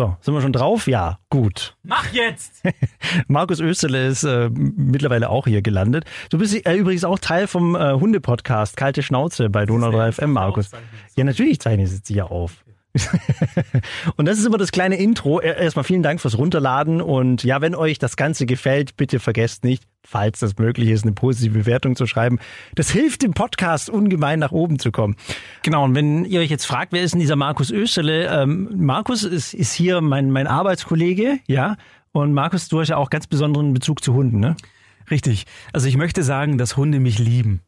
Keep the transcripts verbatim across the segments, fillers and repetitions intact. So, sind wir schon drauf? Ja, gut. Mach jetzt! Markus Oesterle ist äh, mittlerweile auch hier gelandet. Du bist äh, übrigens auch Teil vom äh, Hunde-Podcast Kalte Schnauze bei Donau drei F M, Markus. Ja, natürlich zeichne ich jetzt hier auf. Und das ist immer das kleine Intro. Erstmal vielen Dank fürs Runterladen und ja, wenn euch das Ganze gefällt, bitte vergesst nicht, falls das möglich ist, eine positive Bewertung zu schreiben. Das hilft dem Podcast ungemein nach oben zu kommen. Genau, und wenn ihr euch jetzt fragt, wer ist denn dieser Markus Oesterle? Ähm, Markus ist, ist hier mein, mein Arbeitskollege, ja, und Markus, du hast ja auch ganz besonderen Bezug zu Hunden, ne? Richtig, also ich möchte sagen, dass Hunde mich lieben.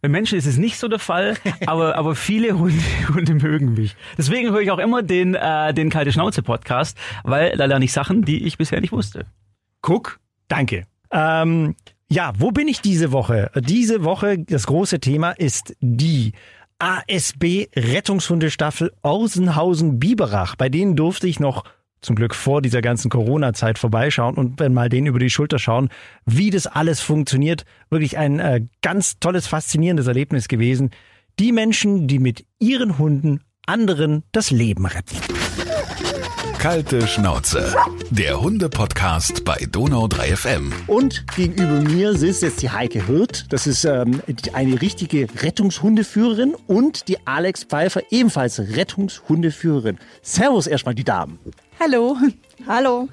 Bei Menschen ist es nicht so der Fall, aber, aber viele Hunde, Hunde mögen mich. Deswegen höre ich auch immer den, äh, den Kalte-Schnauze-Podcast, weil da lerne ich Sachen, die ich bisher nicht wusste. Guck, danke. Ähm, ja, wo bin ich diese Woche? Diese Woche, das große Thema ist die A S B-Rettungshundestaffel Orsenhausen-Biberach. Bei denen durfte ich noch zum Glück vor dieser ganzen Corona-Zeit vorbeischauen und wenn mal denen über die Schulter schauen, wie das alles funktioniert. Wirklich ein äh, ganz tolles, faszinierendes Erlebnis gewesen. Die Menschen, die mit ihren Hunden anderen das Leben retten. Kalte Schnauze, der Hunde-Podcast bei Donau drei F M. Und gegenüber mir sitzt jetzt die Heike Hirt. Das ist ähm, eine richtige Rettungshundeführerin und die Alex Pfeiffer, ebenfalls Rettungshundeführerin. Servus erstmal die Damen. Hallo. Hallo.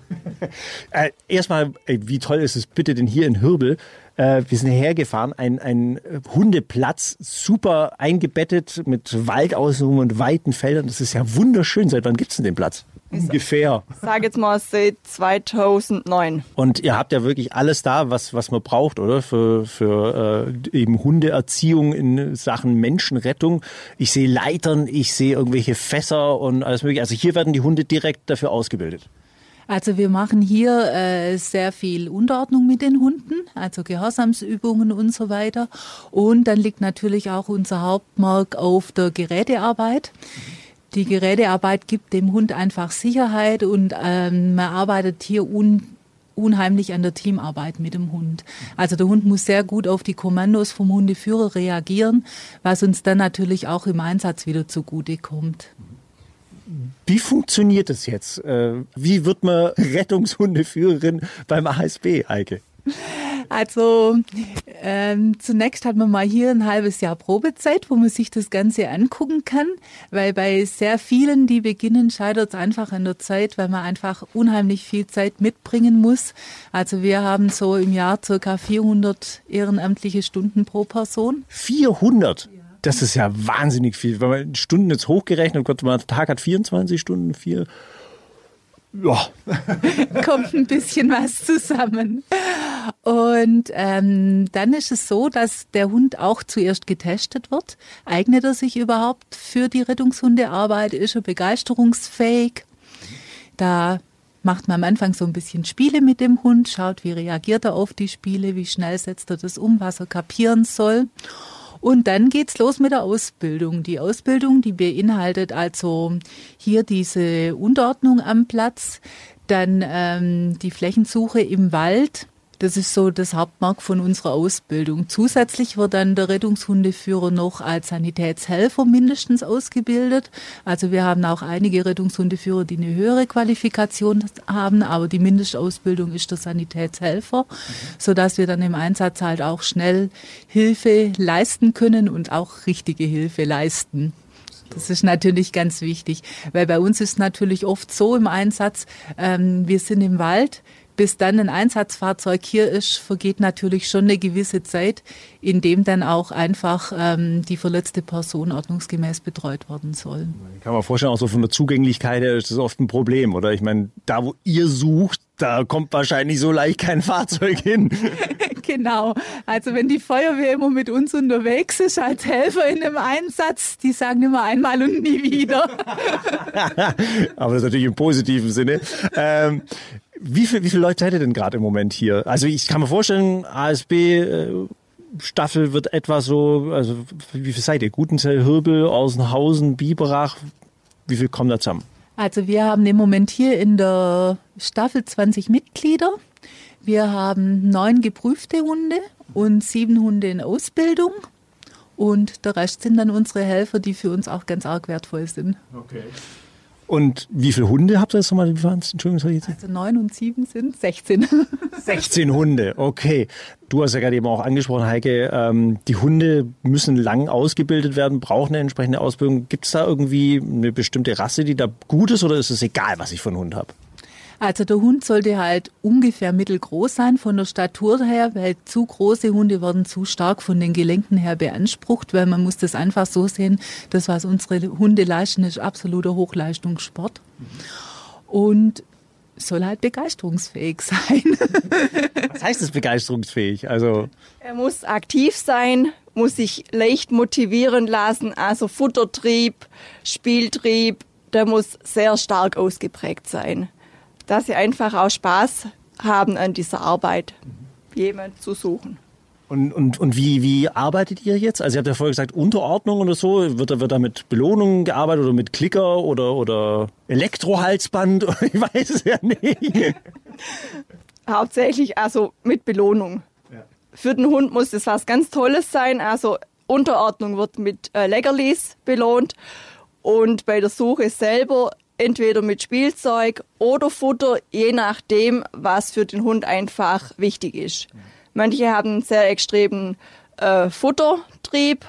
äh, erstmal, äh, wie toll ist es bitte denn hier in Hürbel? Äh, wir sind hergefahren, ein, ein Hundeplatz, super eingebettet mit Waldaußenungen und weiten Feldern. Das ist ja wunderschön. Seit wann gibt es denn den Platz? Ungefähr. Ich sage jetzt mal seit zweitausendneun. Und ihr habt ja wirklich alles da, was, was man braucht, oder? Für, für äh, eben Hundeerziehung in Sachen Menschenrettung. Ich sehe Leitern, ich sehe irgendwelche Fässer und alles mögliche. Also hier werden die Hunde direkt dafür ausgebildet. Also wir machen hier äh, sehr viel Unterordnung mit den Hunden, also Gehorsamsübungen und so weiter. Und dann liegt natürlich auch unser Hauptmark auf der Gerätearbeit. Die Gerätearbeit gibt dem Hund einfach Sicherheit und ähm, man arbeitet hier un, unheimlich an der Teamarbeit mit dem Hund. Also der Hund muss sehr gut auf die Kommandos vom Hundeführer reagieren, was uns dann natürlich auch im Einsatz wieder zugute kommt. Wie funktioniert das jetzt? Wie wird man Rettungshundeführerin beim A S B, Heike? Also ähm, zunächst hat man mal hier ein halbes Jahr Probezeit, wo man sich das Ganze angucken kann, weil bei sehr vielen, die beginnen, scheitert es einfach an der Zeit, weil man einfach unheimlich viel Zeit mitbringen muss. Also wir haben so im Jahr ca. vierhundert ehrenamtliche Stunden pro Person. vierhundert? Ja. Das ist ja wahnsinnig viel. Wenn man Stunden jetzt hochgerechnet, Gott, man, der Tag hat vierundzwanzig Stunden, vier... Ja. Kommt ein bisschen was zusammen. Und ähm, dann ist es so, dass der Hund auch zuerst getestet wird. Eignet er sich überhaupt für die Rettungshundearbeit? Ist er begeisterungsfähig? Da macht man am Anfang so ein bisschen Spiele mit dem Hund, schaut, wie reagiert er auf die Spiele, wie schnell setzt er das um, was er kapieren soll. Und dann geht's los mit der Ausbildung. Die Ausbildung, die beinhaltet also hier diese Unterordnung am Platz, dann ähm, die Flächensuche im Wald. Das ist so das Hauptmark von unserer Ausbildung. Zusätzlich wird dann der Rettungshundeführer noch als Sanitätshelfer mindestens ausgebildet. Also wir haben auch einige Rettungshundeführer, die eine höhere Qualifikation haben, aber die Mindestausbildung ist der Sanitätshelfer, sodass wir dann im Einsatz halt auch schnell Hilfe leisten können und auch richtige Hilfe leisten. Das ist natürlich ganz wichtig, weil bei uns ist natürlich oft so im Einsatz, ähm, wir sind im Wald. Bis dann ein Einsatzfahrzeug hier ist, vergeht natürlich schon eine gewisse Zeit, in dem dann auch einfach ähm, die verletzte Person ordnungsgemäß betreut werden soll. Ich kann mir vorstellen, auch so von der Zugänglichkeit her ist das oft ein Problem, oder? Ich meine, da wo ihr sucht, da kommt wahrscheinlich so leicht kein Fahrzeug hin. Genau. Also wenn die Feuerwehr immer mit uns unterwegs ist als Helfer in einem Einsatz, die sagen immer einmal und nie wieder. Aber das ist natürlich im positiven Sinne. Ähm, Wie viel, wie viele Leute hätte denn gerade im Moment hier? Also ich kann mir vorstellen, A S B-Staffel wird etwa so, also wie viel seid ihr? Gutenzell, Hürbel, Orsenhausen, Biberach, wie viel kommen da zusammen? Also wir haben im Moment hier in der Staffel zwanzig Mitglieder. Wir haben neun geprüfte Hunde und sieben Hunde in Ausbildung. Und der Rest sind dann unsere Helfer, die für uns auch ganz arg wertvoll sind. Okay. Und wie viele Hunde habt ihr jetzt nochmal? Wie waren es? Entschuldigung, was also neun und sieben sind sechzehn. sechzehn Hunde, okay. Du hast ja gerade eben auch angesprochen, Heike, ähm, die Hunde müssen lang ausgebildet werden, brauchen eine entsprechende Ausbildung. Gibt es da irgendwie eine bestimmte Rasse, die da gut ist, oder ist es egal, was ich für einen Hund habe? Also der Hund sollte halt ungefähr mittelgroß sein von der Statur her, weil zu große Hunde werden zu stark von den Gelenken her beansprucht, weil man muss das einfach so sehen, das, was unsere Hunde leisten, ist absoluter Hochleistungssport und soll halt begeisterungsfähig sein. Was heißt das begeisterungsfähig? Also er muss aktiv sein, muss sich leicht motivieren lassen, also Futtertrieb, Spieltrieb, der muss sehr stark ausgeprägt sein. Dass sie einfach auch Spaß haben an dieser Arbeit, jemanden zu suchen. Und, und, und wie, wie arbeitet ihr jetzt? Also ihr habt ja vorher gesagt, Unterordnung oder so. Wird da, wird da mit Belohnungen gearbeitet oder mit Klicker oder, oder Elektrohalsband? Ich weiß es ja nicht. Hauptsächlich also mit Belohnung. Ja. Für den Hund muss das was ganz Tolles sein. Also Unterordnung wird mit Leckerlis belohnt. Und bei der Suche selber entweder mit Spielzeug oder Futter, je nachdem, was für den Hund einfach wichtig ist. Manche haben einen sehr extremen äh, Futtertrieb.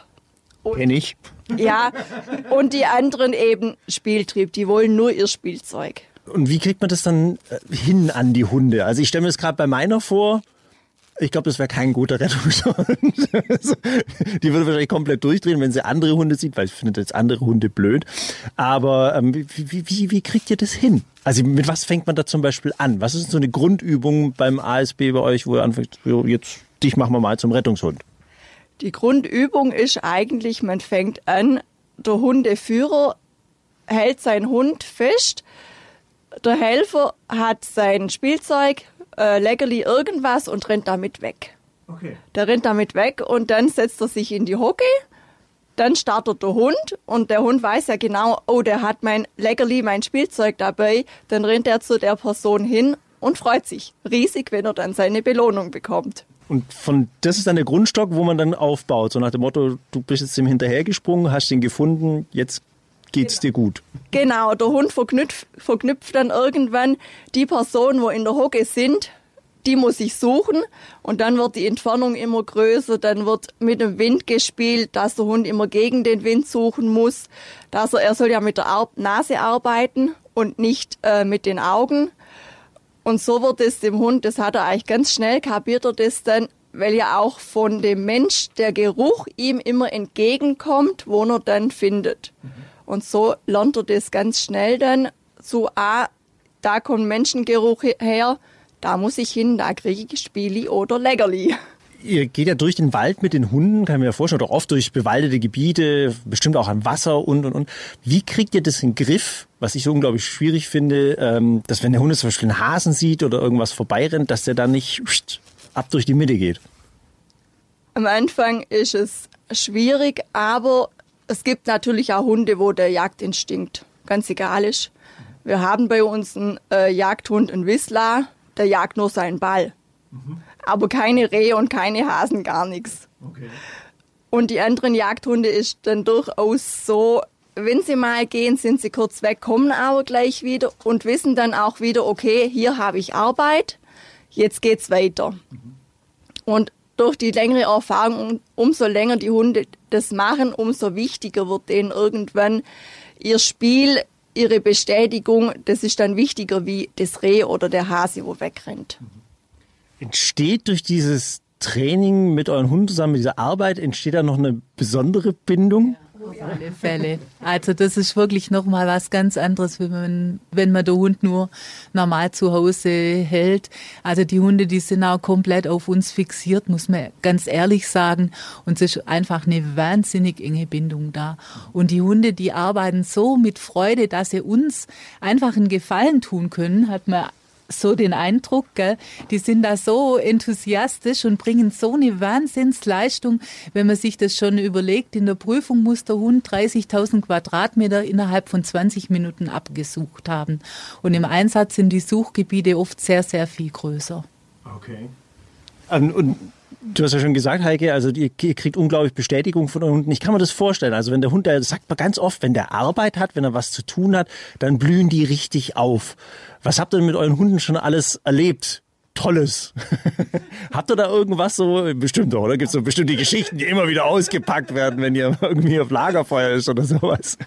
Kenn ich. Ja, und die anderen eben Spieltrieb. Die wollen nur ihr Spielzeug. Und wie kriegt man das dann hin an die Hunde? Also ich stelle mir das gerade bei meiner vor. Ich glaube, das wäre kein guter Rettungshund. Die würde wahrscheinlich komplett durchdrehen, wenn sie andere Hunde sieht, weil ich finde jetzt andere Hunde blöd. Aber ähm, wie, wie, wie kriegt ihr das hin? Also mit was fängt man da zum Beispiel an? Was ist so eine Grundübung beim A S B bei euch, wo ihr anfängt, jetzt dich machen wir mal zum Rettungshund? Die Grundübung ist eigentlich, man fängt an, der Hundeführer hält seinen Hund fest, der Helfer hat sein Spielzeug, Leckerli irgendwas und rennt damit weg. Okay. Der rennt damit weg und dann setzt er sich in die Hocke, dann startet der Hund und der Hund weiß ja genau, oh, der hat mein Leckerli, mein Spielzeug dabei, dann rennt er zu der Person hin und freut sich riesig, wenn er dann seine Belohnung bekommt. Und von das ist dann der Grundstock, wo man dann aufbaut, so nach dem Motto, du bist jetzt dem hinterhergesprungen, hast ihn gefunden, jetzt geht's dir gut. Genau, der Hund verknüpft, verknüpft dann irgendwann die Person, wo in der Hocke sind, die muss ich suchen und dann wird die Entfernung immer größer, dann wird mit dem Wind gespielt, dass der Hund immer gegen den Wind suchen muss, dass er, er soll ja mit der Ar- Nase arbeiten und nicht äh, mit den Augen und so wird es dem Hund, das hat er eigentlich ganz schnell, kapiert er das dann, weil ja auch von dem Mensch der Geruch ihm immer entgegenkommt, wo er dann findet. Mhm. Und so lernt er das ganz schnell dann so, ah, da kommt Menschengeruch her, da muss ich hin, da kriege ich Spieli oder Leckerli. Ihr geht ja durch den Wald mit den Hunden, kann ich mir vorstellen, oder oft durch bewaldete Gebiete, bestimmt auch am Wasser und, und, und. Wie kriegt ihr das in den Griff, was ich so unglaublich schwierig finde, dass wenn der Hund zum Beispiel einen Hasen sieht oder irgendwas vorbeirennt, dass der dann nicht ab durch die Mitte geht? Am Anfang ist es schwierig, aber es gibt natürlich auch Hunde, wo der Jagdinstinkt ganz egal ist. Wir haben bei uns einen äh, Jagdhund, einen Whistler, der jagt nur seinen Ball. Mhm. Aber keine Rehe und keine Hasen, gar nichts. Okay. Und die anderen Jagdhunde ist dann durchaus so, wenn sie mal gehen, sind sie kurz weg, kommen aber gleich wieder und wissen dann auch wieder, okay, hier habe ich Arbeit, jetzt geht's weiter. Mhm. Und durch die längere Erfahrung, umso länger die Hunde das machen, umso wichtiger wird denen irgendwann ihr Spiel, ihre Bestätigung. Das ist dann wichtiger wie das Reh oder der Hase, wo wegrennt. Entsteht durch dieses Training mit euren Hunden zusammen, mit dieser Arbeit, entsteht da noch eine besondere Bindung? Ja, auf alle Fälle. Also das ist wirklich nochmal was ganz anderes, wenn man, wenn man den Hund nur normal zu Hause hält. Also die Hunde, die sind auch komplett auf uns fixiert, muss man ganz ehrlich sagen. Und es ist einfach eine wahnsinnig enge Bindung da. Und die Hunde, die arbeiten so mit Freude, dass sie uns einfach einen Gefallen tun können, hat man so den Eindruck, gell? Die sind da so enthusiastisch und bringen so eine Wahnsinnsleistung, wenn man sich das schon überlegt. In der Prüfung muss der Hund dreißigtausend Quadratmeter innerhalb von zwanzig Minuten abgesucht haben. Und im Einsatz sind die Suchgebiete oft sehr, sehr viel größer. Okay. Und Du hast ja schon gesagt, Heike, also ihr kriegt unglaublich Bestätigung von euren Hunden. Ich kann mir das vorstellen. Also wenn der Hund, das sagt man ganz oft, wenn der Arbeit hat, wenn er was zu tun hat, dann blühen die richtig auf. Was habt ihr mit euren Hunden schon alles erlebt? Tolles. Habt ihr da irgendwas so? Bestimmt doch, oder? Gibt es so bestimmte Geschichten, die immer wieder ausgepackt werden, wenn ihr irgendwie auf Lagerfeuer ist oder sowas?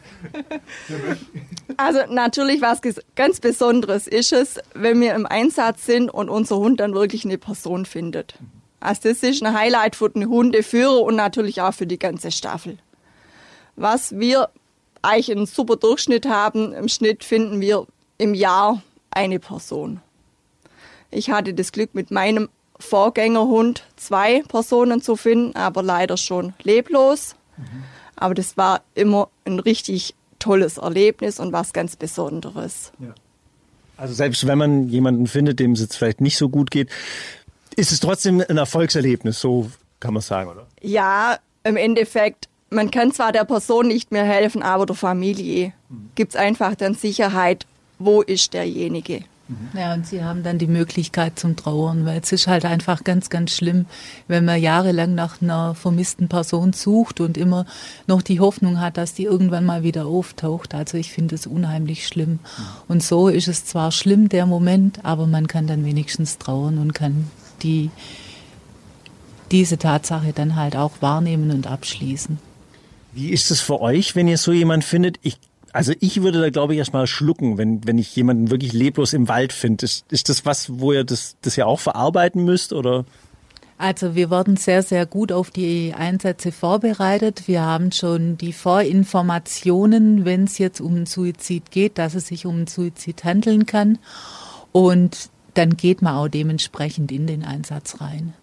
Also natürlich was ganz Besonderes ist es, wenn wir im Einsatz sind und unser Hund dann wirklich eine Person findet. Also das ist ein Highlight für den Hundeführer und natürlich auch für die ganze Staffel. Was wir eigentlich einen super Durchschnitt haben, im Schnitt finden wir im Jahr eine Person. Ich hatte das Glück, mit meinem Vorgängerhund zwei Personen zu finden, aber leider schon leblos. Mhm. Aber das war immer ein richtig tolles Erlebnis und was ganz Besonderes. Ja. Also selbst wenn man jemanden findet, dem es jetzt vielleicht nicht so gut geht, ist es trotzdem ein Erfolgserlebnis, so kann man sagen, oder? Ja, im Endeffekt, man kann zwar der Person nicht mehr helfen, aber der Familie mhm. gibt es einfach dann Sicherheit, wo ist derjenige. Ja, und sie haben dann die Möglichkeit zum Trauern, weil es ist halt einfach ganz, ganz schlimm, wenn man jahrelang nach einer vermissten Person sucht und immer noch die Hoffnung hat, dass die irgendwann mal wieder auftaucht. Also ich finde es unheimlich schlimm. Und so ist es zwar schlimm, der Moment, aber man kann dann wenigstens trauern und kann die, diese Tatsache dann halt auch wahrnehmen und abschließen. Wie ist es für euch, wenn ihr so jemanden findet? Ich Also ich würde da, glaube ich, erstmal schlucken, wenn wenn ich jemanden wirklich leblos im Wald finde. Ist, ist das was, wo ihr das, das ja auch verarbeiten müsst, oder? Also wir wurden sehr, sehr gut auf die Einsätze vorbereitet. Wir haben schon die Vorinformationen, wenn es jetzt um einen Suizid geht, dass es sich um einen Suizid handeln kann. Und dann geht man auch dementsprechend in den Einsatz rein.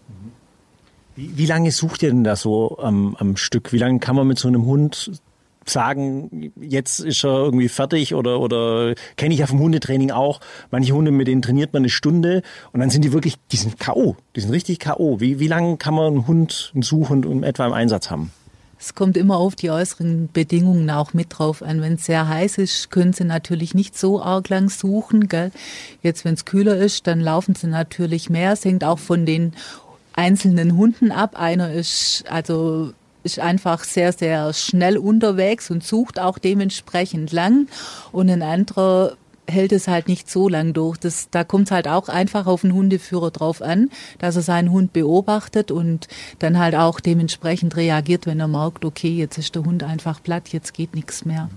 Wie, wie lange sucht ihr denn da so am, am Stück? Wie lange kann man mit so einem Hund sagen, jetzt ist er irgendwie fertig, oder oder kenne ich ja vom Hundetraining auch. Manche Hunde, mit denen trainiert man eine Stunde und dann sind die wirklich, die sind K O, die sind richtig K O. Wie, wie lange kann man einen Hund, einen Suchhund etwa im Einsatz haben? Es kommt immer auf die äußeren Bedingungen auch mit drauf an. Wenn es sehr heiß ist, können sie natürlich nicht so arg lang suchen, gell? Jetzt, wenn es kühler ist, dann laufen sie natürlich mehr. Es hängt auch von den einzelnen Hunden ab. Einer ist, also ist einfach sehr, sehr schnell unterwegs und sucht auch dementsprechend lang. Und ein anderer hält es halt nicht so lang durch. Das, da kommt es halt auch einfach auf den Hundeführer drauf an, dass er seinen Hund beobachtet und dann halt auch dementsprechend reagiert, wenn er merkt, okay, jetzt ist der Hund einfach platt, jetzt geht nichts mehr.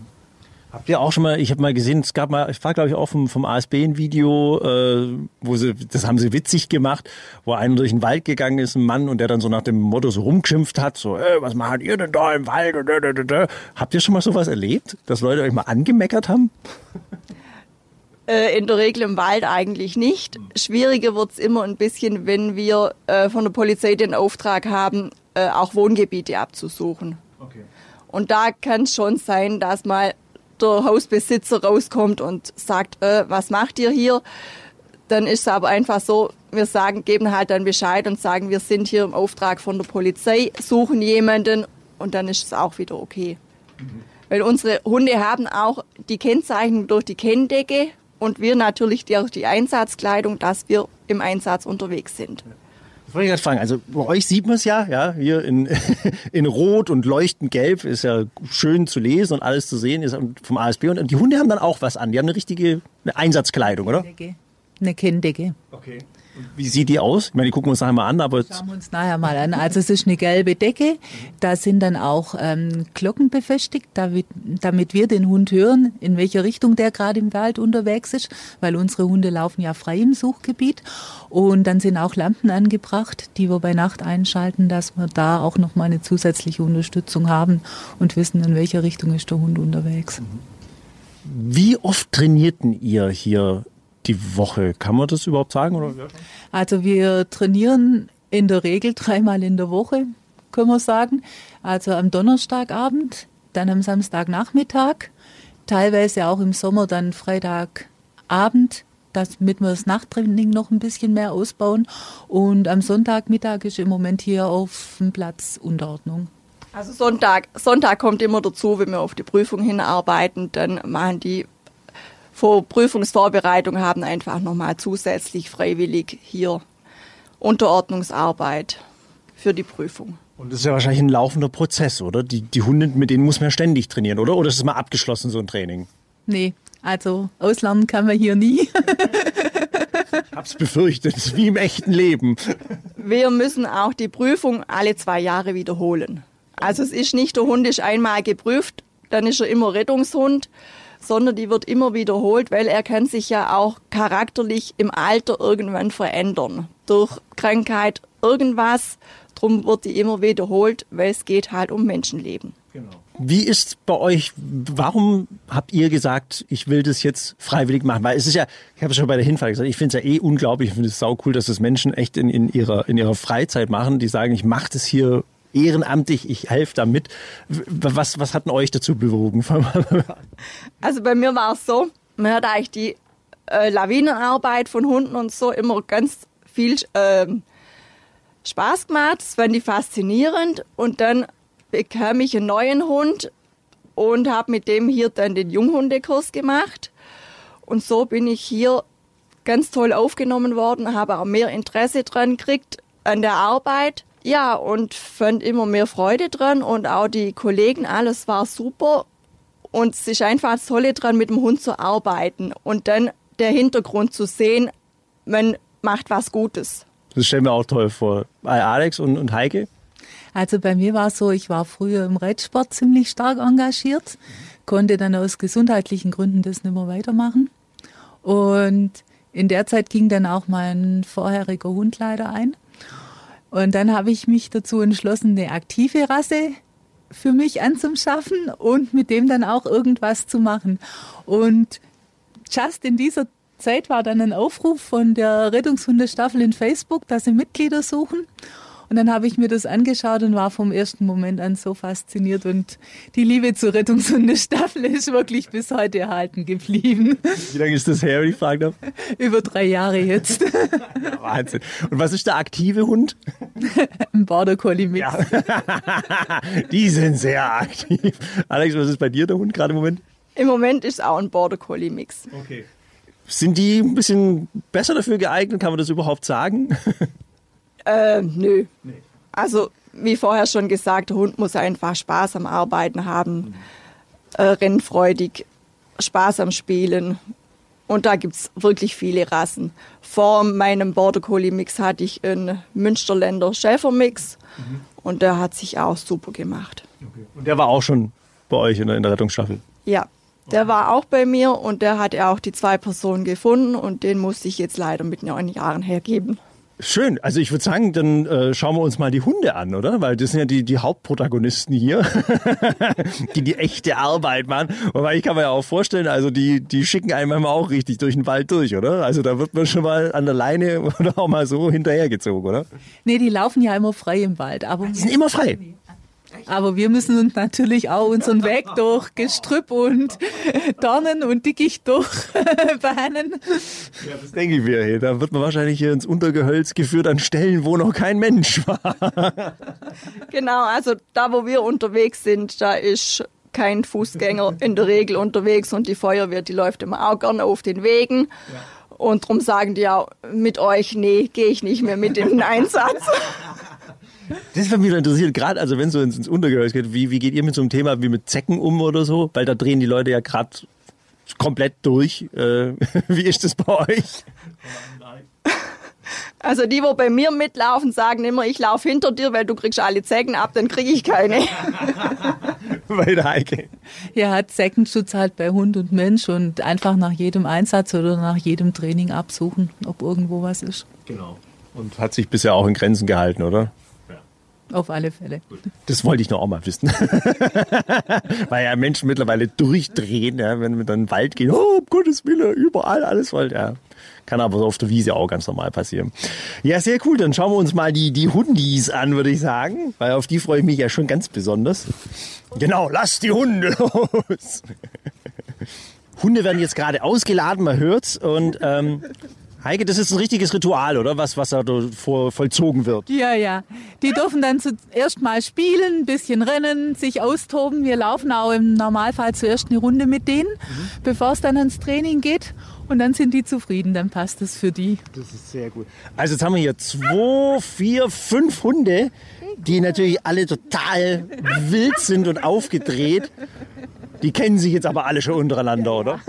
Habt ihr auch schon mal, ich habe mal gesehen, es gab mal, ich war glaube ich auch vom, vom A S B ein Video, äh, wo sie, das haben sie witzig gemacht, wo einer durch den Wald gegangen ist, ein Mann, und der dann so nach dem Motto so rumgeschimpft hat, so, hey, was macht ihr denn da im Wald? Habt ihr schon mal sowas erlebt, dass Leute euch mal angemeckert haben? Äh, in der Regel im Wald eigentlich nicht. Schwieriger wird's immer ein bisschen, wenn wir äh, von der Polizei den Auftrag haben, äh, auch Wohngebiete abzusuchen. Okay. Und da kann es schon sein, dass mal der Hausbesitzer rauskommt und sagt, äh, was macht ihr hier? Dann ist es aber einfach so, wir sagen, geben halt dann Bescheid und sagen, wir sind hier im Auftrag von der Polizei, suchen jemanden, und dann ist es auch wieder okay. Mhm. Weil unsere Hunde haben auch die Kennzeichen durch die Kenndecke und wir natürlich durch die Einsatzkleidung, dass wir im Einsatz unterwegs sind. Ja. Ich wollte gerade fragen, also bei euch sieht man es ja, ja, hier in, in Rot und leuchtend Gelb ist ja schön zu lesen und alles zu sehen ist vom A S B. Und die Hunde haben dann auch was an, die haben eine richtige eine Einsatzkleidung, oder? Eine Kinddecke. Okay. Und wie sieht die aus? Ich meine, die gucken wir uns nachher mal an. Aber schauen wir uns nachher mal an. Also es ist eine gelbe Decke, da sind dann auch ähm, Glocken befestigt, damit, damit wir den Hund hören, in welche Richtung der gerade im Wald unterwegs ist, weil unsere Hunde laufen ja frei im Suchgebiet. Und dann sind auch Lampen angebracht, die wir bei Nacht einschalten, dass wir da auch nochmal eine zusätzliche Unterstützung haben und wissen, in welche Richtung ist der Hund unterwegs. Wie oft trainierten ihr hier die Woche? Kann man das überhaupt sagen? Oder? Also wir trainieren in der Regel dreimal in der Woche, können wir sagen. Also am Donnerstagabend, dann am Samstagnachmittag, teilweise auch im Sommer dann Freitagabend, damit wir das Nachttraining noch ein bisschen mehr ausbauen. Und am Sonntagmittag ist im Moment hier auf dem Platz Unterordnung. Also Sonntag, Sonntag kommt immer dazu, wenn wir auf die Prüfung hinarbeiten, dann machen die vor Prüfungsvorbereitung haben einfach nochmal zusätzlich freiwillig hier Unterordnungsarbeit. für die Prüfung. Und das ist ja wahrscheinlich ein laufender Prozess, oder? Die, die Hunde, mit denen muss man ständig trainieren, oder? Oder ist es mal abgeschlossen, so ein Training? Nee, also auslernen kann man hier nie. Ich hab's befürchtet, wie im echten Leben. Wir müssen auch die Prüfung alle zwei Jahre wiederholen. Also es ist nicht, der Hund ist einmal geprüft, dann ist er immer Rettungshund, sondern die wird immer wiederholt, weil er kann sich ja auch charakterlich im Alter irgendwann verändern. Durch Krankheit irgendwas, drum wird die immer wiederholt, weil es geht halt um Menschenleben. Genau. Wie ist bei euch, warum habt ihr gesagt, ich will das jetzt freiwillig machen? Weil es ist ja, ich habe es schon bei der Hinfahrt gesagt, ich finde es ja eh unglaublich, ich finde es saucool, dass das Menschen echt in, in, ihrer, in ihrer Freizeit machen, die sagen, ich mache das hier ehrenamtlich, ich helfe da mit. Was, was hat denn euch dazu bewogen? Also bei mir war es so, man hat eigentlich die äh, Lawinenarbeit von Hunden und so immer ganz viel äh, Spaß gemacht. Das fand ich faszinierend. Und dann bekam ich einen neuen Hund und habe mit dem hier dann den Junghundekurs gemacht. Und so bin ich hier ganz toll aufgenommen worden, habe auch mehr Interesse dran gekriegt an der Arbeit. Ja, und fand immer mehr Freude dran und auch die Kollegen, alles war super. Und es ist einfach das Tolle dran, mit dem Hund zu arbeiten und dann der Hintergrund zu sehen, man macht was Gutes. Das stellen wir auch toll vor. Alex und, und Heike? Also bei mir war es so, ich war früher im Reitsport ziemlich stark engagiert, konnte dann aus gesundheitlichen Gründen das nicht mehr weitermachen. Und in der Zeit ging dann auch mein vorheriger Hund leider ein. Und dann habe ich mich dazu entschlossen, eine aktive Rasse für mich anzuschaffen und mit dem dann auch irgendwas zu machen. Und just in dieser Zeit war dann ein Aufruf von der Rettungshundestaffel in Facebook, dass sie Mitglieder suchen. Und dann habe ich mir das angeschaut und war vom ersten Moment an so fasziniert. Und die Liebe zur Rettungshundestaffel ist wirklich bis heute erhalten geblieben. Wie lange ist das her, wenn ich fragen darf? Über drei Jahre jetzt. Ja, Wahnsinn. Und was ist der aktive Hund? Ein Border Collie Mix. Ja. Die sind sehr aktiv. Alex, was ist bei dir der Hund gerade im Moment? Im Moment ist auch ein Border Collie Mix. Okay. Sind die ein bisschen besser dafür geeignet? Kann man das überhaupt sagen? Äh, nö. Nee. Also, wie vorher schon gesagt, der Hund muss einfach Spaß am Arbeiten haben, äh, rennfreudig, Spaß am Spielen. Und da gibt es wirklich viele Rassen. Vor meinem Border Collie Mix hatte ich einen Münsterländer Schäfer Mix mhm. und der hat sich auch super gemacht. Okay. Und der war auch schon bei euch in der, in der Rettungsstaffel? Ja, der war auch bei mir und der hat ja auch die zwei Personen gefunden und den musste ich jetzt leider mit neun Jahren hergeben. Schön, also ich würde sagen, dann äh, schauen wir uns mal die Hunde an, oder? Weil das sind ja die, die Hauptprotagonisten hier, die die echte Arbeit machen. Wobei ich kann mir ja auch vorstellen, also die, die schicken einem immer auch richtig durch den Wald durch, oder? Also da wird man schon mal an der Leine oder auch mal so hinterhergezogen, oder? Nee, die laufen ja immer frei im Wald. Aber die sind immer frei. Aber wir müssen uns natürlich auch unseren Weg durch Gestrüpp und Dornen und Dickicht durchbahnen. Ja, das denke ich mir. Hey. Da wird man wahrscheinlich hier ins Untergehölz geführt an Stellen, wo noch kein Mensch war. Genau, also da, wo wir unterwegs sind, da ist kein Fußgänger in der Regel unterwegs und die Feuerwehr, die läuft immer auch gerne auf den Wegen. Ja. Und darum sagen die auch, mit euch, nee, gehe ich nicht mehr mit in den Einsatz. Das wird mich interessiert, gerade also wenn es so ins, ins Untergehölz geht, wie, wie geht ihr mit so einem Thema wie mit Zecken um oder so? Weil da drehen die Leute ja gerade komplett durch. Äh, wie ist das bei euch? Also die, die bei mir mitlaufen, sagen immer, ich laufe hinter dir, weil du kriegst alle Zecken ab, dann kriege ich keine. Bei der Heike. Ja, hat Zeckenschutz halt bei Hund und Mensch und einfach nach jedem Einsatz oder nach jedem Training absuchen, ob irgendwo was ist. Genau. Und hat sich bisher auch in Grenzen gehalten, oder? Auf alle Fälle. Das wollte ich noch auch mal wissen. Weil ja Menschen mittlerweile durchdrehen, ja, wenn wir dann in den Wald gehen. Oh, um Gottes Willen, überall alles voll. Ja. Kann aber auf der Wiese auch ganz normal passieren. Ja, sehr cool. Dann schauen wir uns mal die, die Hundis an, würde ich sagen. Weil auf die freue ich mich ja schon ganz besonders. Genau, lasst die Hunde los. Hunde werden jetzt gerade ausgeladen, man hört's. Und ähm, Heike, das ist ein richtiges Ritual, oder? Was, was da vor, vollzogen wird. Ja, ja. Die dürfen dann zuerst mal spielen, ein bisschen rennen, sich austoben. Wir laufen auch im Normalfall zuerst eine Runde mit denen, mhm. bevor es dann ans Training geht. Und dann sind die zufrieden, dann passt es für die. Das ist sehr gut. Also jetzt haben wir hier zwei, vier, fünf Hunde, die natürlich alle total wild sind und aufgedreht. Die kennen sich jetzt aber alle schon untereinander, oder?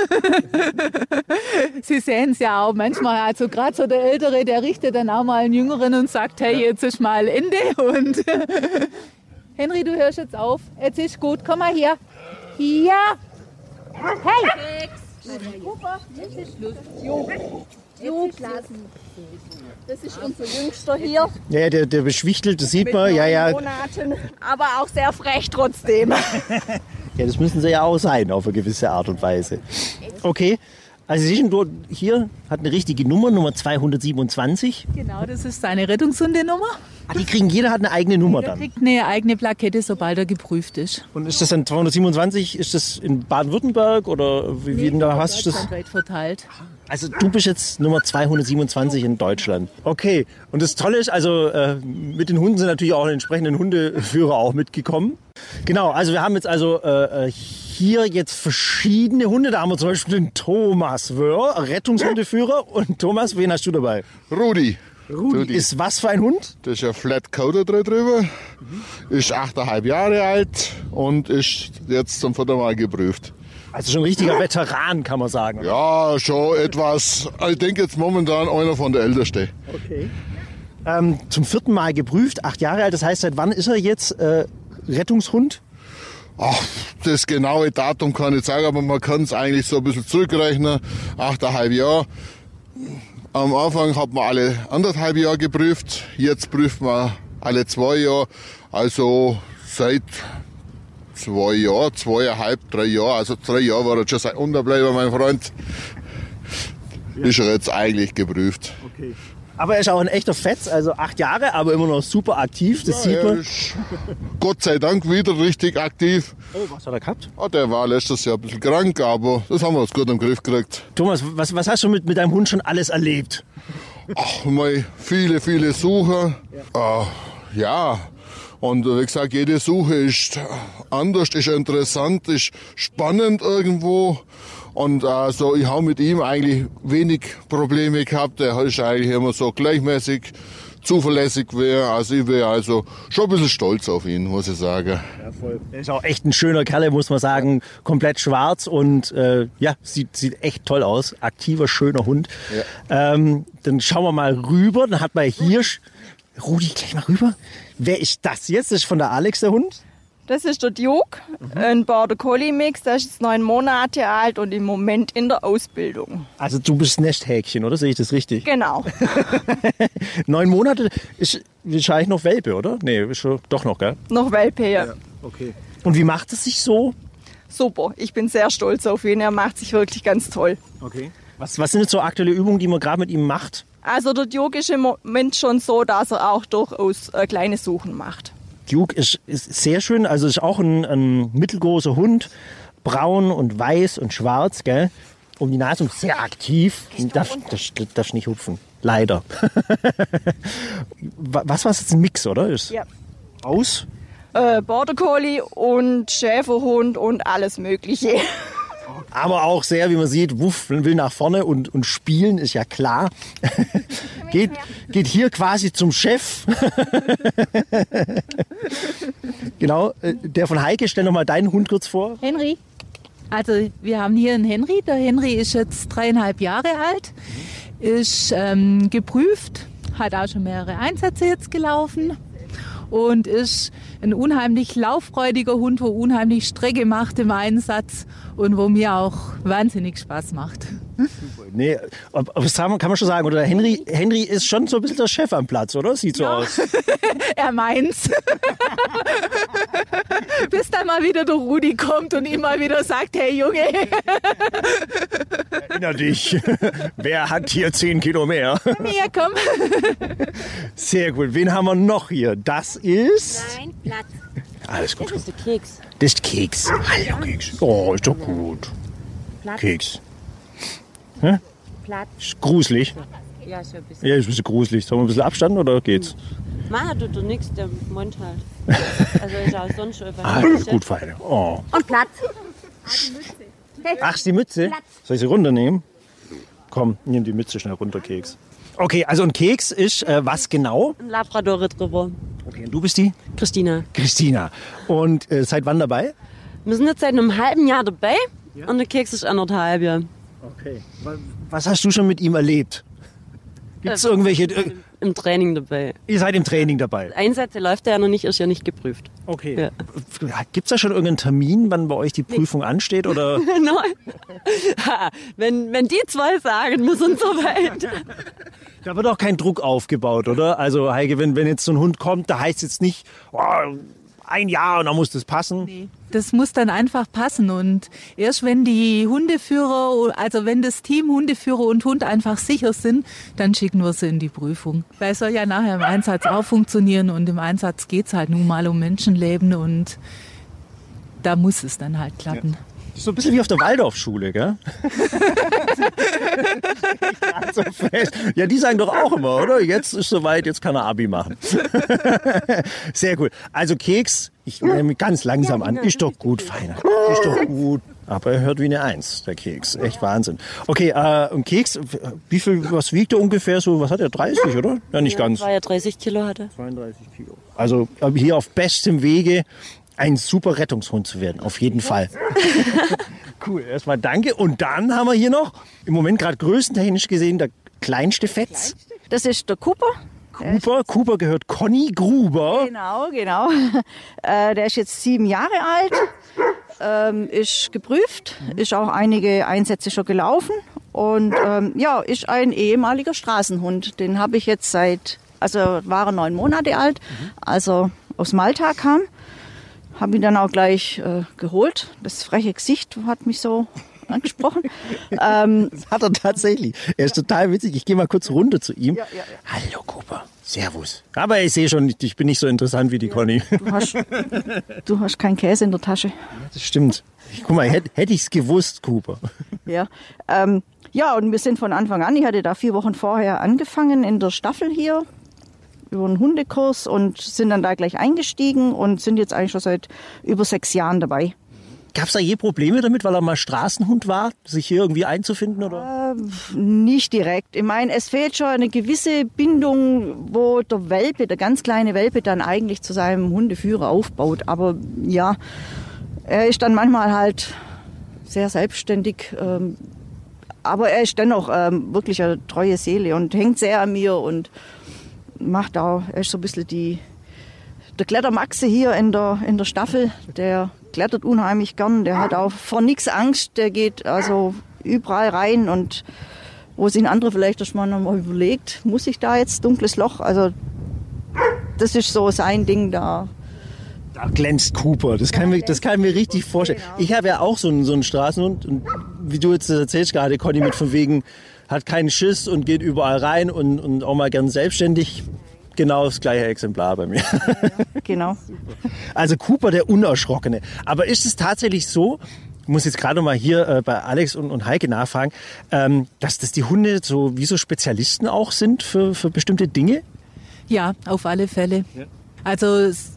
Sie sehen es ja auch manchmal. Also gerade so der Ältere, der richtet dann auch mal einen Jüngeren und sagt, hey, jetzt ist mal Ende. Und Henry, du hörst jetzt auf. Jetzt ist gut. Komm mal her. Ja. Hey. Das ist Das ist unser Jüngster hier. Ja, der, der beschwichtelt, das sieht mit man. Ja, ja. Monaten, aber auch sehr frech trotzdem. Ja, das müssen sie ja auch sein, auf eine gewisse Art und Weise. Okay, also sie sind hier, hat eine richtige Nummer, Nummer zweihundertsiebenundzwanzig. Genau, das ist seine Rettungshundenummer. Ah, die kriegen, jeder hat eine eigene Nummer dann? Jeder kriegt eine eigene Plakette, sobald er geprüft ist. Und ist das dann zweihundertsiebenundzwanzig, ist das in Baden-Württemberg oder wie, nee, wie da hast du das? Deutschlandweit verteilt. Also du bist jetzt Nummer zweihundertsiebenundzwanzig in Deutschland. Okay, und das Tolle ist, also äh, mit den Hunden sind natürlich auch entsprechende Hundeführer auch mitgekommen. Genau, also wir haben jetzt also äh, hier jetzt verschiedene Hunde. Da haben wir zum Beispiel den Thomas Wörr, Rettungshundeführer. Und Thomas, wen hast du dabei? Rudi. Rudi ist was für ein Hund? Das ist ein Flat Coater drüber, ist achteinhalb Jahre alt und ist jetzt zum vierten Mal geprüft. Also schon ein richtiger Veteran, kann man sagen. Oder? Ja, schon etwas. Ich denke jetzt momentan einer von der Ältesten. Okay. Ähm, zum vierten Mal geprüft, acht Jahre alt. Das heißt, seit wann ist er jetzt äh, Rettungshund? Ach, das genaue Datum kann ich nicht sagen, aber man kann es eigentlich so ein bisschen zurückrechnen. Achteinhalb Jahre. Am Anfang hat man alle anderthalb Jahre geprüft. Jetzt prüft man alle zwei Jahre. Also seit zwei Jahre, zweieinhalb, drei Jahre. Also drei Jahre war er schon sein Unterbleiber, mein Freund. Ist er jetzt eigentlich geprüft. Okay. Aber er ist auch ein echter Fetz, also acht Jahre, aber immer noch super aktiv, das ja, sieht man. Gott sei Dank wieder richtig aktiv. Oh, was hat er gehabt? Oh, der war letztes Jahr ein bisschen krank, aber das haben wir uns gut im Griff gekriegt. Thomas, was, was hast du mit, mit deinem Hund schon alles erlebt? Ach, mal viele, viele Suchen. Ja. Äh, ja, und wie gesagt, jede Suche ist anders, ist interessant, ist spannend irgendwo. Und also ich habe mit ihm eigentlich wenig Probleme gehabt. Er ist eigentlich immer so gleichmäßig, zuverlässig wäre. Also ich wäre also schon ein bisschen stolz auf ihn, muss ich sagen. Ja, voll. Er ist auch echt ein schöner Kerl, muss man sagen. Komplett schwarz und äh, ja, sieht, sieht echt toll aus. Aktiver, schöner Hund. Ja. Ähm, dann schauen wir mal rüber. Dann hat man hier... Rudi, gleich mal rüber. Wer ist das jetzt? Das ist von der Alex, der Hund. Das ist der Duke, mhm. ein Border Collie Mix, der ist jetzt neun Monate alt und im Moment in der Ausbildung. Also du bist Nesthäkchen, oder? Sehe ich das richtig? Genau. Neun Monate ist wahrscheinlich noch Welpe, oder? Nee, ist doch noch, gell? Noch Welpe, ja. ja. Okay. Und wie macht es sich so? Super, ich bin sehr stolz auf ihn, er macht sich wirklich ganz toll. Okay. Was, was sind jetzt so aktuelle Übungen, die man gerade mit ihm macht? Also der Duke ist im Moment schon so, dass er auch durchaus äh, kleine Suchen macht. Duke ist, ist sehr schön, also ist auch ein, ein mittelgroßer Hund, braun und weiß und schwarz, gell? Um die Nase und sehr aktiv. Darf, das darfst nicht hupfen, leider. Was war es jetzt, ein Mix, oder? Ist ja. Aus? Äh, Border Collie und Schäferhund und alles Mögliche. Aber auch sehr, wie man sieht, wuff, will nach vorne und, und spielen, ist ja klar. geht, geht hier quasi zum Chef. Genau, der von Heike, stell noch mal deinen Hund kurz vor. Henry. Also wir haben hier einen Henry. Der Henry ist jetzt dreieinhalb Jahre alt, ist ähm, geprüft, hat auch schon mehrere Einsätze jetzt gelaufen. Und ist ein unheimlich lauffreudiger Hund, wo unheimlich Strecke macht im Einsatz und wo mir auch wahnsinnig Spaß macht. Nee, aber das kann man schon sagen, oder? Henry, Henry ist schon so ein bisschen der Chef am Platz, oder? Sieht so ja. aus. Er meint's. Bis dann mal wieder der Rudi kommt und ihm mal wieder sagt, hey Junge. Erinner dich, wer hat hier zehn Kilo mehr? Komm her, komm. Sehr gut, wen haben wir noch hier? Das ist... Nein, Platz. Alles gut. Das ist der Keks. Das ist Keks. Hallo Keks. Oh, ist doch gut. Platz. Keks. Hm? Platz. Ist gruselig. Ja, ist ja ein bisschen. Ja, ist ein bisschen gruselig. Sollen wir ein bisschen Abstand oder geht's? Mach du doch nichts, der Mund halt. Also ist auch sonst schon etwas. Ah, ist gut, Feine. Oh. Und Platz. Ach, die Mütze. Ach, die Mütze? Platz. Soll ich sie runternehmen? Komm, nimm die Mütze schnell runter, Keks. Okay, also ein Keks ist äh, was genau? Ein Labrador Retriever. Okay, und du bist die? Christina. Christina. Und äh, seit wann dabei? Wir sind jetzt seit einem halben Jahr dabei, ja? Und der Keks ist anderthalb, ja. Okay. Was hast du schon mit ihm erlebt? Gibt es äh, irgendwelche... Äh, Im Training dabei. Ihr seid im Training dabei? Einsätze läuft ja noch nicht, ist ja nicht geprüft. Okay. Ja. Gibt es da schon irgendeinen Termin, wann bei euch die Prüfung ansteht? Oder? Nein. wenn, wenn die zwei sagen, wir sind so weit. Da wird auch kein Druck aufgebaut, oder? Also Heike, wenn, wenn jetzt so ein Hund kommt, da heißt es jetzt nicht, oh, ein Jahr und dann muss das passen. Nee. Das muss dann einfach passen und erst wenn die Hundeführer, also wenn das Team Hundeführer und Hund einfach sicher sind, dann schicken wir sie in die Prüfung. Weil es soll ja nachher im Einsatz auch funktionieren und im Einsatz geht es halt nun mal um Menschenleben und da muss es dann halt klappen. Ja. So ein bisschen wie auf der Waldorfschule, gell? Ja, die sagen doch auch immer, oder? Jetzt ist soweit, jetzt kann er Abi machen. Sehr cool. Also Keks, ich nehme mich ganz langsam an. Ist doch gut, feiner. Ist doch gut. Aber er hört wie eine Eins, der Keks. Echt Wahnsinn. Okay, äh, und Keks, wie viel, was wiegt er ungefähr so? Was hat er? dreißig, oder? Ja, nicht ganz. zweiunddreißig Kilo hat er. zweiunddreißig Kilo. Also hier auf bestem Wege, ein super Rettungshund zu werden, auf jeden Fall. Cool, erstmal danke. Und dann haben wir hier noch, im Moment gerade größentechnisch gesehen, der kleinste Fetz. Das ist der Cooper. Cooper, Cooper gehört Conny Gruber. Genau, genau. Äh, der ist jetzt sieben Jahre alt, ähm, ist geprüft, ist auch einige Einsätze schon gelaufen und ähm, ja, ist ein ehemaliger Straßenhund. Den habe ich jetzt seit, also war er neun Monate alt, also aus Malta kam. Habe ihn dann auch gleich äh, geholt. Das freche Gesicht hat mich so angesprochen. ähm, das hat er tatsächlich. Er ist total witzig. Ich gehe mal kurz runter zu ihm. Ja, ja, ja. Hallo Cooper, servus. Aber ich sehe schon, ich bin nicht so interessant wie die ja, Conny. Du hast, du hast keinen Käse in der Tasche. Ja, das stimmt. Ich, guck mal, hätte hätt ich es gewusst, Cooper. Ja, ähm, ja, und wir sind von Anfang an, ich hatte da vier Wochen vorher angefangen in der Staffel hier, über einen Hundekurs und sind dann da gleich eingestiegen und sind jetzt eigentlich schon seit über sechs Jahren dabei. Gab es da je Probleme damit, weil er mal Straßenhund war, sich hier irgendwie einzufinden? Oder? Äh, nicht direkt. Ich meine, es fehlt schon eine gewisse Bindung, wo der Welpe, der ganz kleine Welpe, dann eigentlich zu seinem Hundeführer aufbaut. Aber ja, er ist dann manchmal halt sehr selbstständig. Ähm, aber er ist dennoch ähm, wirklich eine treue Seele und hängt sehr an mir und macht auch, er ist so ein bisschen die, der Klettermaxe hier in der, in der Staffel, der klettert unheimlich gern, der hat auch vor nichts Angst, der geht also überall rein und wo sich ein anderer vielleicht erst mal nochmal überlegt, muss ich da jetzt dunkles Loch, also das ist so sein Ding da. Da glänzt Cooper, das kann ich ja, mir richtig vorstellen. Genau. Ich habe ja auch so einen, so einen Straßenhund und wie du jetzt erzählst gerade, Conny, mit von wegen, hat keinen Schiss und geht überall rein und, und auch mal gern selbstständig. Genau das gleiche Exemplar bei mir. Ja, genau. Also Cooper, der Unerschrockene. Aber ist es tatsächlich so, ich muss jetzt gerade mal hier äh, bei Alex und, und Heike nachfragen, ähm, dass das die Hunde so wie so Spezialisten auch sind für, für bestimmte Dinge? Ja, auf alle Fälle. Ja. Also es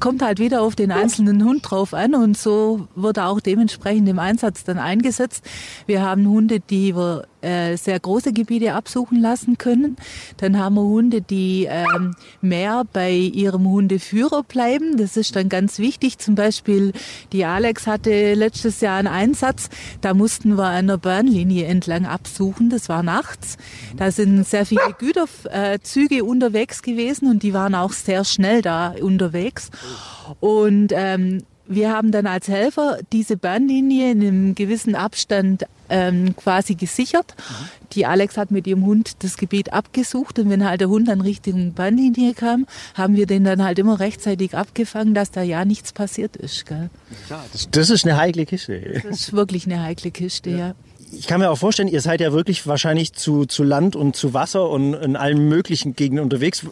kommt halt wieder auf den einzelnen Hund drauf an und so wird er auch dementsprechend im Einsatz dann eingesetzt. Wir haben Hunde, die wir äh, sehr große Gebiete absuchen lassen können. Dann haben wir Hunde, die ähm, mehr bei ihrem Hundeführer bleiben. Das ist dann ganz wichtig. Zum Beispiel die Alex hatte letztes Jahr einen Einsatz. Da mussten wir an der Bahnlinie entlang absuchen. Das war nachts. Da sind sehr viele Güterzüge unterwegs gewesen und die waren auch sehr schnell da unterwegs. Und ähm, wir haben dann als Helfer diese Bahnlinie in einem gewissen Abstand ähm, quasi gesichert. Die Alex hat mit ihrem Hund das Gebiet abgesucht und wenn halt der Hund dann Richtung Bahnlinie kam, haben wir den dann halt immer rechtzeitig abgefangen, dass da ja nichts passiert ist. Gell? Ja, das, das ist eine heikle Kiste. Das ist wirklich eine heikle Kiste, ja. ja. Ich kann mir auch vorstellen, ihr seid ja wirklich wahrscheinlich zu, zu Land und zu Wasser und in allen möglichen Gegenden unterwegs.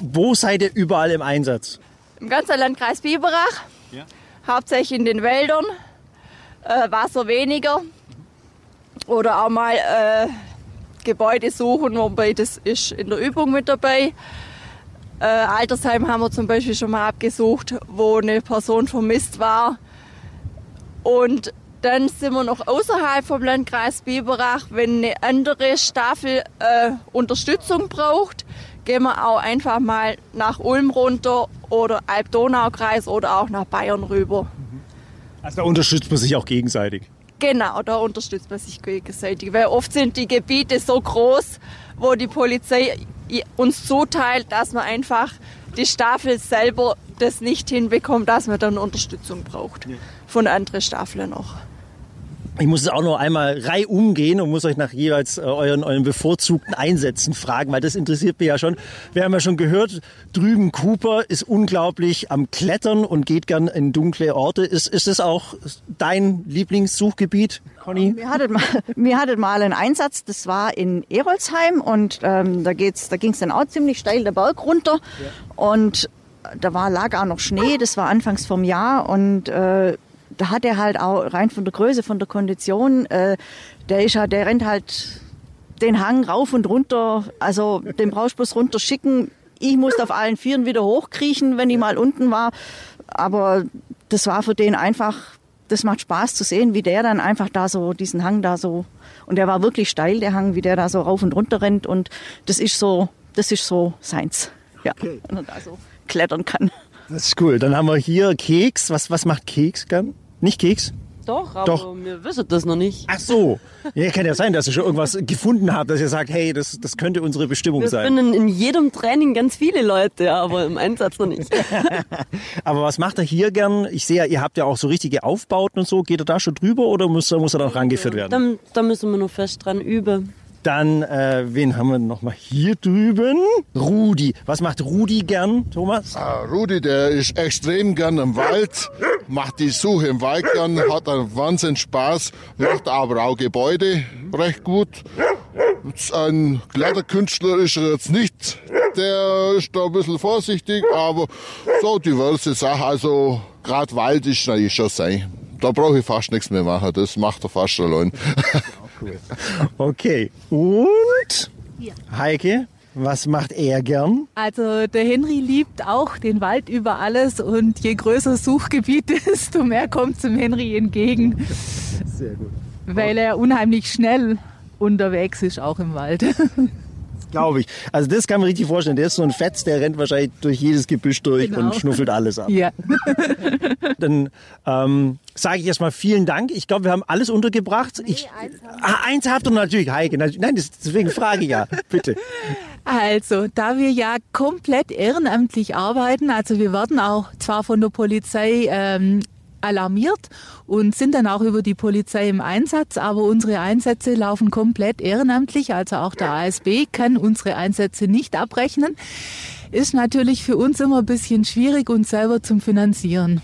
Wo seid ihr überall im Einsatz? Im ganzen Landkreis Biberach, ja. Hauptsächlich in den Wäldern, äh, Wasser weniger oder auch mal äh, Gebäude suchen, wobei das ist in der Übung mit dabei. Äh, Altersheim haben wir zum Beispiel schon mal abgesucht, wo eine Person vermisst war und Dann sind wir noch außerhalb vom Landkreis Biberach. Wenn eine andere Staffel äh, Unterstützung braucht, gehen wir auch einfach mal nach Ulm runter oder Alb-Donau-Kreis oder auch nach Bayern rüber. Also da unterstützt man sich auch gegenseitig? Genau, da unterstützt man sich gegenseitig, weil oft sind die Gebiete so groß, wo die Polizei uns zuteilt, dass man einfach die Staffel selber das nicht hinbekommt, dass man dann Unterstützung braucht von anderen Staffeln noch. Ich muss es auch noch einmal reihum gehen und muss euch nach jeweils euren, euren bevorzugten Einsätzen fragen, weil das interessiert mich ja schon. Wir haben ja schon gehört, drüben Cooper ist unglaublich am Klettern und geht gern in dunkle Orte. Ist, ist das auch dein Lieblingssuchgebiet, Conny? Wir hatten mal, wir hatten mal einen Einsatz, das war in Erolsheim und ähm, da, geht's, da ging es dann auch ziemlich steil der Berg runter. Ja. Und da war, lag auch noch Schnee, das war anfangs vom Jahr und äh, da hat er halt auch rein von der Größe, von der Kondition, äh, der, ist halt, der rennt halt den Hang rauf und runter, also den brauchst du bloß runterschicken. Ich musste auf allen Vieren wieder hochkriechen, wenn ich mal unten war, aber das war für den einfach, das macht Spaß zu sehen, wie der dann einfach da so, diesen Hang da so, und der war wirklich steil, der Hang, wie der da so rauf und runter rennt und das ist so, das ist so seins, ja, okay. Wenn er da so klettern kann. Das ist cool. Dann haben wir hier Keks. Was, was macht Keks gern? Nicht Keks? Doch, aber Doch. wir wissen das noch nicht. Ach so. Ja, kann ja sein, dass ihr schon irgendwas gefunden habt, dass ihr sagt, hey, das, das könnte unsere Bestimmung wir sein. Wir finden in jedem Training ganz viele Leute, aber im Einsatz noch nicht. Aber was macht er hier gern? Ich sehe ja, ihr habt ja auch so richtige Aufbauten und so. Geht er da schon drüber oder muss, muss er dann rangeführt werden? Dann, da müssen wir noch fest dran üben. Dann, äh, wen haben wir noch mal hier drüben? Rudi. Was macht Rudi gern, Thomas? Ah, Rudi, der ist extrem gern im Wald, macht die Suche im Wald gern, hat einen Wahnsinn Spaß, macht aber auch Gebäude recht gut. Ein Kletterkünstler ist er jetzt nicht, der ist da ein bisschen vorsichtig, aber so diverse Sachen, also gerade Wald ist natürlich schon sein. Da brauche ich fast nichts mehr machen, das macht er fast allein. Cool. Okay, und ja. Heike, was macht er gern? Also der Henry liebt auch den Wald über alles und je größer das Suchgebiet ist, desto mehr kommt zum Henry entgegen. Sehr gut. Weil er unheimlich schnell unterwegs ist, auch im Wald. Glaube ich. Also das kann man richtig vorstellen. Der ist so ein Fetz, der rennt wahrscheinlich durch jedes Gebüsch durch, genau, und schnuffelt alles ab. Ja. Dann ähm, sage ich erstmal vielen Dank. Ich glaube, wir haben alles untergebracht. Nee, ich, eins habt ah, eins habt ihr natürlich, Heike. Nein, deswegen frage ich ja. Bitte. Also, da wir ja komplett ehrenamtlich arbeiten, also wir werden auch zwar von der Polizei ähm, alarmiert und sind dann auch über die Polizei im Einsatz, aber unsere Einsätze laufen komplett ehrenamtlich, also auch der A S B kann unsere Einsätze nicht abrechnen. Ist natürlich für uns immer ein bisschen schwierig, uns selber zum Finanzieren.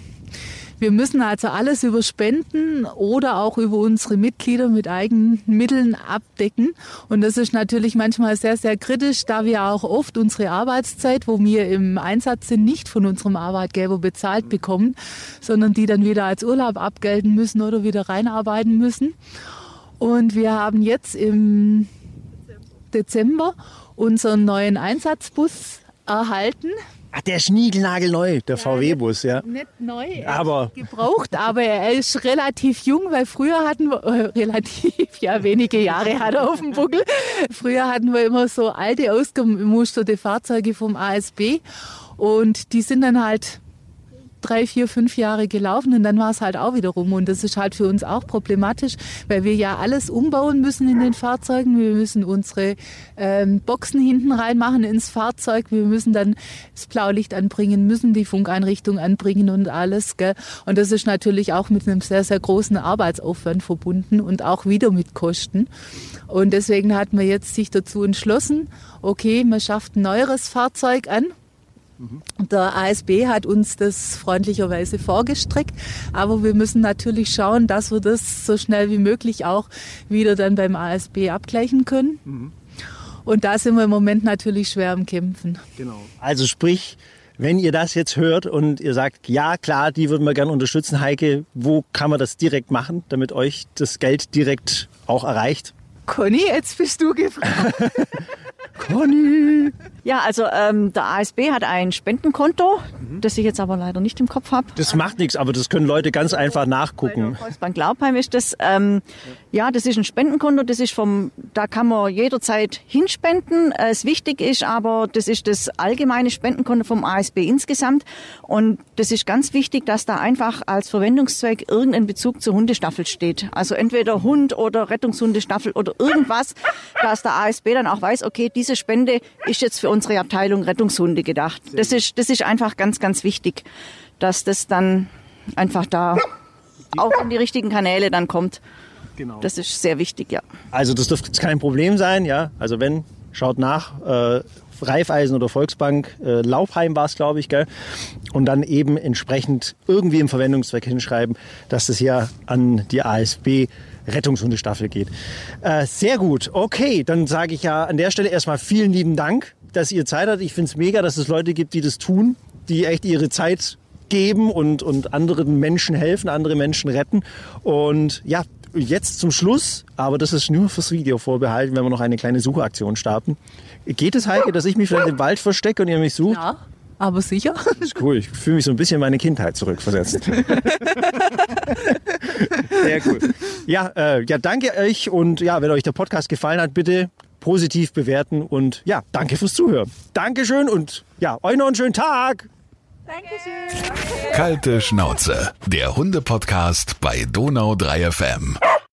Wir müssen also alles über Spenden oder auch über unsere Mitglieder mit eigenen Mitteln abdecken. Und das ist natürlich manchmal sehr, sehr kritisch, da wir auch oft unsere Arbeitszeit, wo wir im Einsatz sind, nicht von unserem Arbeitgeber bezahlt bekommen, sondern die dann wieder als Urlaub abgelten müssen oder wieder reinarbeiten müssen. Und wir haben jetzt im Dezember unseren neuen Einsatzbus erhalten. Ach, der ist niegelnagelneu, der ja, V W-Bus, ja. Nicht neu, aber gebraucht, aber er ist relativ jung, weil früher hatten wir, äh, relativ, ja, wenige Jahre hat er auf dem Buckel. Früher hatten wir immer so alte, ausgemusterte Fahrzeuge vom A S B und die sind dann halt drei, vier, fünf Jahre gelaufen und dann war es halt auch wieder rum. Und das ist halt für uns auch problematisch, weil wir ja alles umbauen müssen in den Fahrzeugen. Wir müssen unsere ähm, Boxen hinten reinmachen ins Fahrzeug. Wir müssen dann das Blaulicht anbringen, müssen die Funkeinrichtung anbringen und alles. Gell? Und das ist natürlich auch mit einem sehr, sehr großen Arbeitsaufwand verbunden und auch wieder mit Kosten. Und deswegen hat man jetzt sich dazu entschlossen, okay, man schafft ein neueres Fahrzeug an. Der A S B hat uns das freundlicherweise vorgestreckt, aber wir müssen natürlich schauen, dass wir das so schnell wie möglich auch wieder dann beim A S B abgleichen können. Mhm. Und da sind wir im Moment natürlich schwer am Kämpfen. Genau. Also sprich, wenn ihr das jetzt hört und ihr sagt, ja klar, die würden wir gerne unterstützen, Heike, wo kann man das direkt machen, damit euch das Geld direkt auch erreicht? Conny, jetzt bist du gefragt. Conny! Ja, also ähm, der A S B hat ein Spendenkonto. das ich jetzt aber leider nicht im Kopf habe. Das macht nichts, aber das können Leute ganz einfach nachgucken. Bei der Kreisbank Laupheim ist das, ähm, ja, das ist ein Spendenkonto, das ist vom, da kann man jederzeit hinspenden. Es wichtig ist aber, das ist das allgemeine Spendenkonto vom A S B insgesamt und das ist ganz wichtig, dass da einfach als Verwendungszweck irgendein Bezug zur Hundestaffel steht. Also entweder Hund oder Rettungshundestaffel oder irgendwas, dass der A S B dann auch weiß, okay, diese Spende ist jetzt für unsere Abteilung Rettungshunde gedacht. Das ist, das ist einfach ganz, ganz wichtig, dass das dann einfach da auch in die richtigen Kanäle dann kommt. Genau. Das ist sehr wichtig, ja. Also das dürfte jetzt kein Problem sein, ja. Also wenn, schaut nach, äh, Raiffeisen oder Volksbank, äh, Laupheim war es, glaube ich, gell? Und dann eben entsprechend irgendwie im Verwendungszweck hinschreiben, dass das hier an die A S B-Rettungshundestaffel geht. Äh, sehr gut, okay, dann sage ich ja an der Stelle erstmal vielen lieben Dank, dass ihr Zeit hattet. Ich finde es mega, dass es Leute gibt, die das tun, die echt ihre Zeit geben und, und anderen Menschen helfen, andere Menschen retten. Und ja, jetzt zum Schluss, aber das ist nur fürs Video vorbehalten, wenn wir noch eine kleine Suchaktion starten. Geht es, Heike, dass ich mich vielleicht im Wald verstecke und ihr mich sucht? Ja, aber sicher. Das ist cool, ich fühle mich so ein bisschen in meine Kindheit zurückversetzt. Sehr cool. Ja, äh, ja, danke euch und ja, wenn euch der Podcast gefallen hat, bitte positiv bewerten und ja, danke fürs Zuhören. Dankeschön und ja, euch noch einen schönen Tag. Dankeschön. Kalte Schnauze, der Hunde-Podcast bei Donau drei F M.